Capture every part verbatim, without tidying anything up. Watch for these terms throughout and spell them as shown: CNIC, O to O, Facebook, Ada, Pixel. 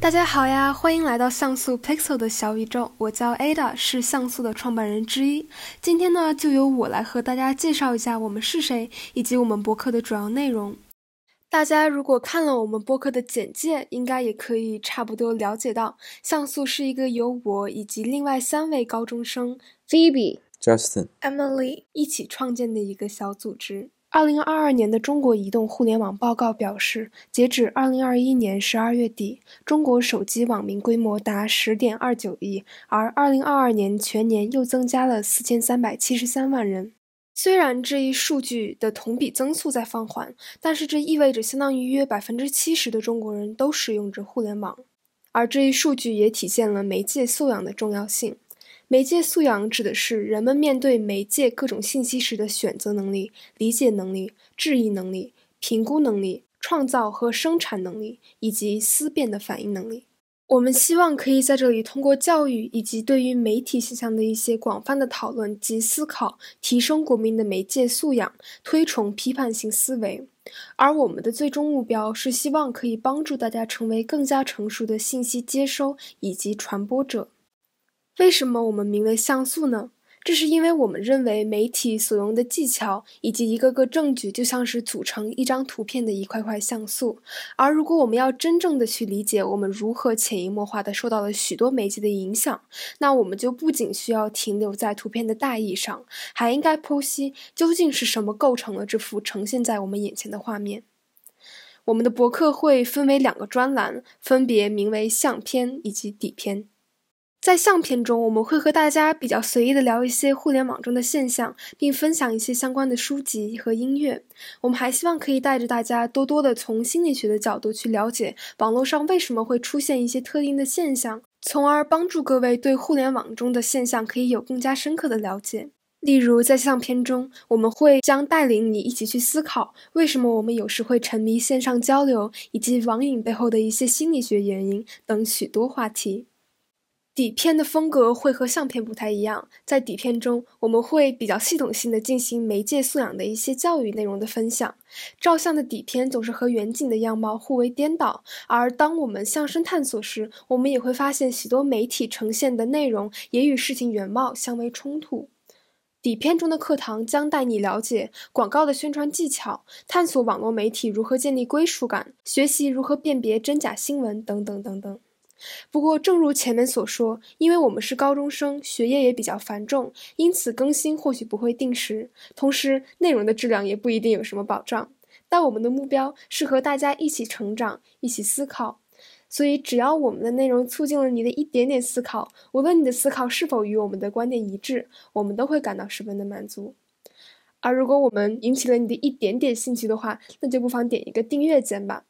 大家好呀，欢迎来到像素 Pixel 的小宇宙，我叫 Ada， 是像素的创办人之一。今天呢，就由我来和大家介绍一下我们是谁，以及我们博客的主要内容。大家如果看了我们播客的简介，应该也可以差不多了解到，像素是一个由我以及另外三位高中生 Phoebe、Justin、Emily 一起创建的一个小组织。二零二二年的中国移动互联网报告表示，截止二零二一年十二月底，中国手机网民规模达 十点二九亿，而二零二二年全年又增加了四千三百七十三万人。虽然这一数据的同比增速在放缓，但是这意味着相当于约 百分之七十 的中国人都使用着互联网。而这一数据也体现了媒介素养的重要性。媒介素养指的是人们面对媒介各种信息时的选择能力、理解能力、质疑能力、评估能力、创造和生产能力，以及思辨的反应能力。我们希望可以在这里通过教育以及对于媒体现象的一些广泛的讨论及思考，提升国民的媒介素养，推崇批判性思维。而我们的最终目标是希望可以帮助大家成为更加成熟的信息接收以及传播者。为什么我们名为像素呢？这是因为我们认为媒体所用的技巧以及一个个证据就像是组成一张图片的一块块像素，而如果我们要真正的去理解我们如何潜移默化的受到了许多媒介的影响，那我们就不仅需要停留在图片的大意上，还应该剖析究竟是什么构成了这幅呈现在我们眼前的画面。我们的博客会分为两个专栏，分别名为相篇以及底篇。在相片中，我们会和大家比较随意的聊一些互联网中的现象，并分享一些相关的书籍和音乐。我们还希望可以带着大家多多的从心理学的角度去了解网络上为什么会出现一些特定的现象，从而帮助各位对互联网中的现象可以有更加深刻的了解。例如在相片中，我们会将带领你一起去思考为什么我们有时会沉迷线上交流，以及网瘾背后的一些心理学原因等许多话题。底片的风格会和相片不太一样，在底片中，我们会比较系统性的进行媒介素养的一些教育内容的分享。照相的底片总是和远景的样貌互为颠倒，而当我们向深探索时，我们也会发现许多媒体呈现的内容也与事情原貌相为冲突。底片中的课堂将带你了解广告的宣传技巧，探索网络媒体如何建立归属感，学习如何辨别真假新闻等等等等。不过正如前面所说，因为我们是高中生，学业也比较繁重，因此更新或许不会定时，同时内容的质量也不一定有什么保障，但我们的目标是和大家一起成长，一起思考。所以只要我们的内容促进了你的一点点思考，无论你的思考是否与我们的观点一致，我们都会感到十分的满足。而如果我们引起了你的一点点兴趣的话，那就不妨点一个订阅键吧。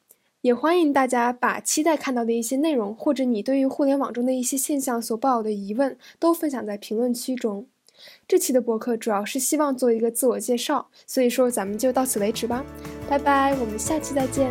也欢迎大家把期待看到的一些内容，或者你对于互联网中的一些现象所抱有的疑问，都分享在评论区中。这期的播客主要是希望做一个自我介绍，所以说咱们就到此为止吧，拜拜，我们下期再见。